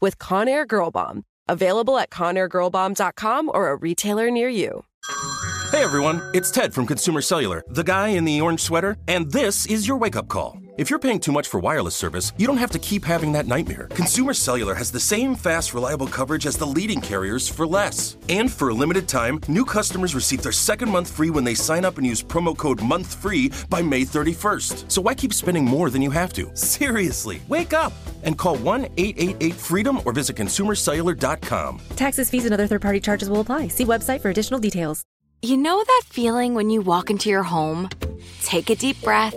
with Conair GirlBomb. Available at ConairGirlBomb.com or a retailer near you. Hey everyone, it's Ted from Consumer Cellular, the guy in the orange sweater, and this is your wake-up call. If you're paying too much for wireless service, you don't have to keep having that nightmare. Consumer Cellular has the same fast, reliable coverage as the leading carriers for less. And for a limited time, new customers receive their second month free when they sign up and use promo code MONTHFREE by May 31st. So why keep spending more than you have to? Seriously, wake up and call 1-888-FREEDOM or visit ConsumerCellular.com. Taxes, fees, and other third-party charges will apply. See website for additional details. You know that feeling when you walk into your home, take a deep breath,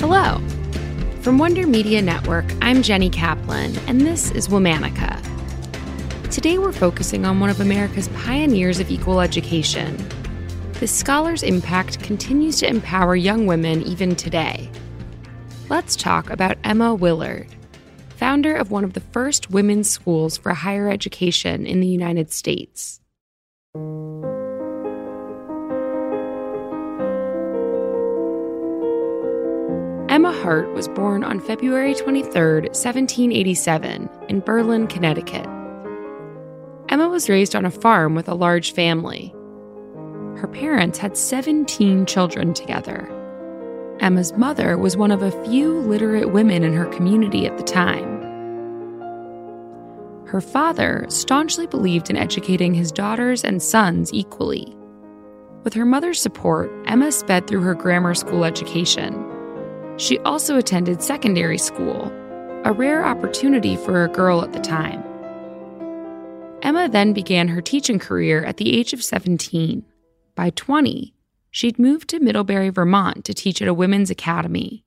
Hello. From Wonder Media Network, I'm Jenny Kaplan, and this is Womanica. Today we're focusing on one of America's pioneers of equal education. This scholar's impact continues to empower young women even today. Let's talk about Emma Willard, founder of one of the first women's schools for higher education in the United States. Emma Hart was born on February 23, 1787, in Berlin, Connecticut. Emma was raised on a farm with a large family. Her parents had 17 children together. Emma's mother was one of a few literate women in her community at the time. Her father staunchly believed in educating his daughters and sons equally. With her mother's support, Emma sped through her grammar school education. She also attended secondary school, a rare opportunity for a girl at the time. Emma then began her teaching career at the age of 17. By 20, she'd moved to Middlebury, Vermont to teach at a women's academy.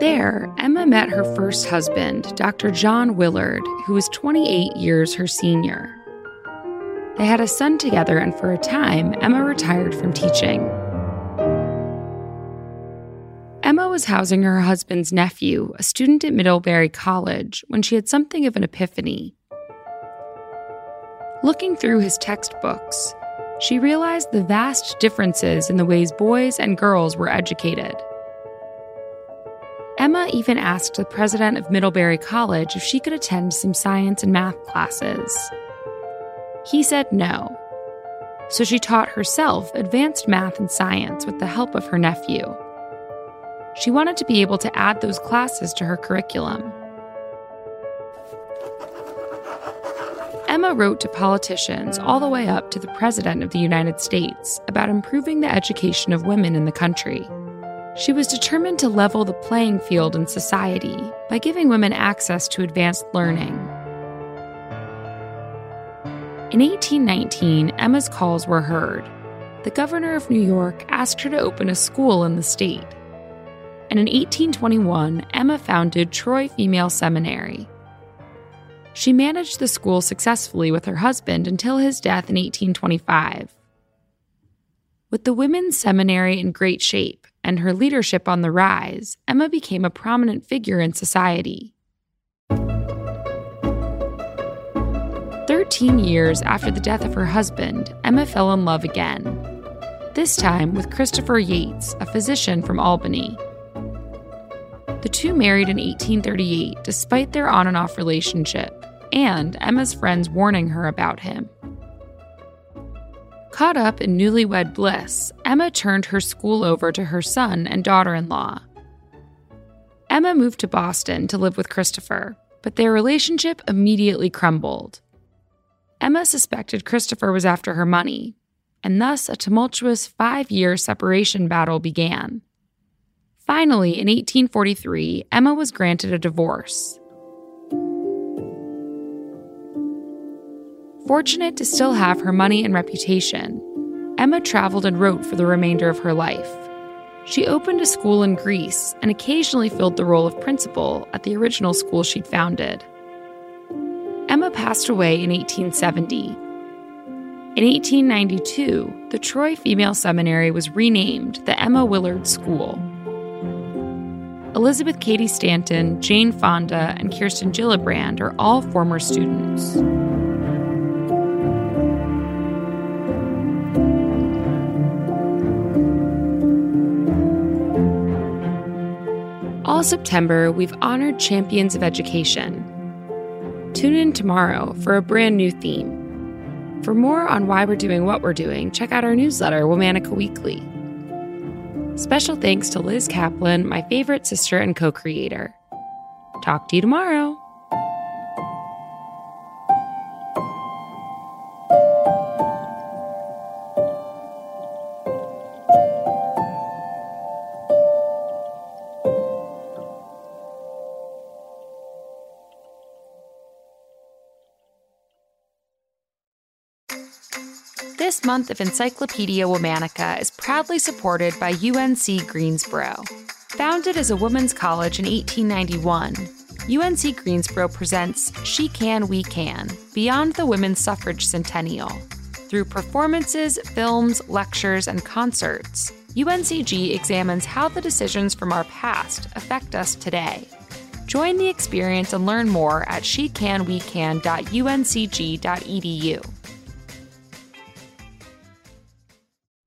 There, Emma met her first husband, Dr. John Willard, who was 28 years her senior. They had a son together, and for a time, Emma retired from teaching. Emma was housing her husband's nephew, a student at Middlebury College, when she had something of an epiphany. Looking through his textbooks, she realized the vast differences in the ways boys and girls were educated. Emma even asked the president of Middlebury College if she could attend some science and math classes. He said no, so she taught herself advanced math and science with the help of her nephew. She wanted to be able to add those classes to her curriculum. Emma wrote to politicians all the way up to the President of the United States about improving the education of women in the country. She was determined to level the playing field in society by giving women access to advanced learning. In 1819, Emma's calls were heard. The governor of New York asked her to open a school in the state. And in 1821, Emma founded Troy Female Seminary. She managed the school successfully with her husband until his death in 1825. With the women's seminary in great shape and her leadership on the rise, Emma became a prominent figure in society. 13 years after the death of her husband, Emma fell in love again, this time with Christopher Yates, a physician from Albany. The two married in 1838, despite their on-and-off relationship. and Emma's friends warning her about him. Caught up in newlywed bliss, Emma turned her school over to her son and daughter-in-law. Emma moved to Boston to live with Christopher, but their relationship immediately crumbled. Emma suspected Christopher was after her money, and thus a tumultuous 5-year separation battle began. Finally, in 1843, Emma was granted a divorce. Fortunate to still have her money and reputation, Emma traveled and wrote for the remainder of her life. She opened a school in Greece and occasionally filled the role of principal at the original school she'd founded. Emma passed away in 1870. In 1892, the Troy Female Seminary was renamed the Emma Willard School. Elizabeth Cady Stanton, Jane Fonda, and Kirsten Gillibrand are all former students. All September, we've honored champions of education. Tune in tomorrow for a brand new theme. For more on why we're doing what we're doing, check out our newsletter, Womanica Weekly. Special thanks to Liz Kaplan, my favorite sister and co-creator. Talk to you tomorrow. This month of Encyclopedia Womanica is proudly supported by UNC Greensboro. Founded as a women's college in 1891, UNC Greensboro presents She Can, We Can, Beyond the Women's Suffrage Centennial. Through performances, films, lectures, and concerts, UNCG examines how the decisions from our past affect us today. Join the experience and learn more at shecanwecan.uncg.edu.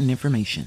information.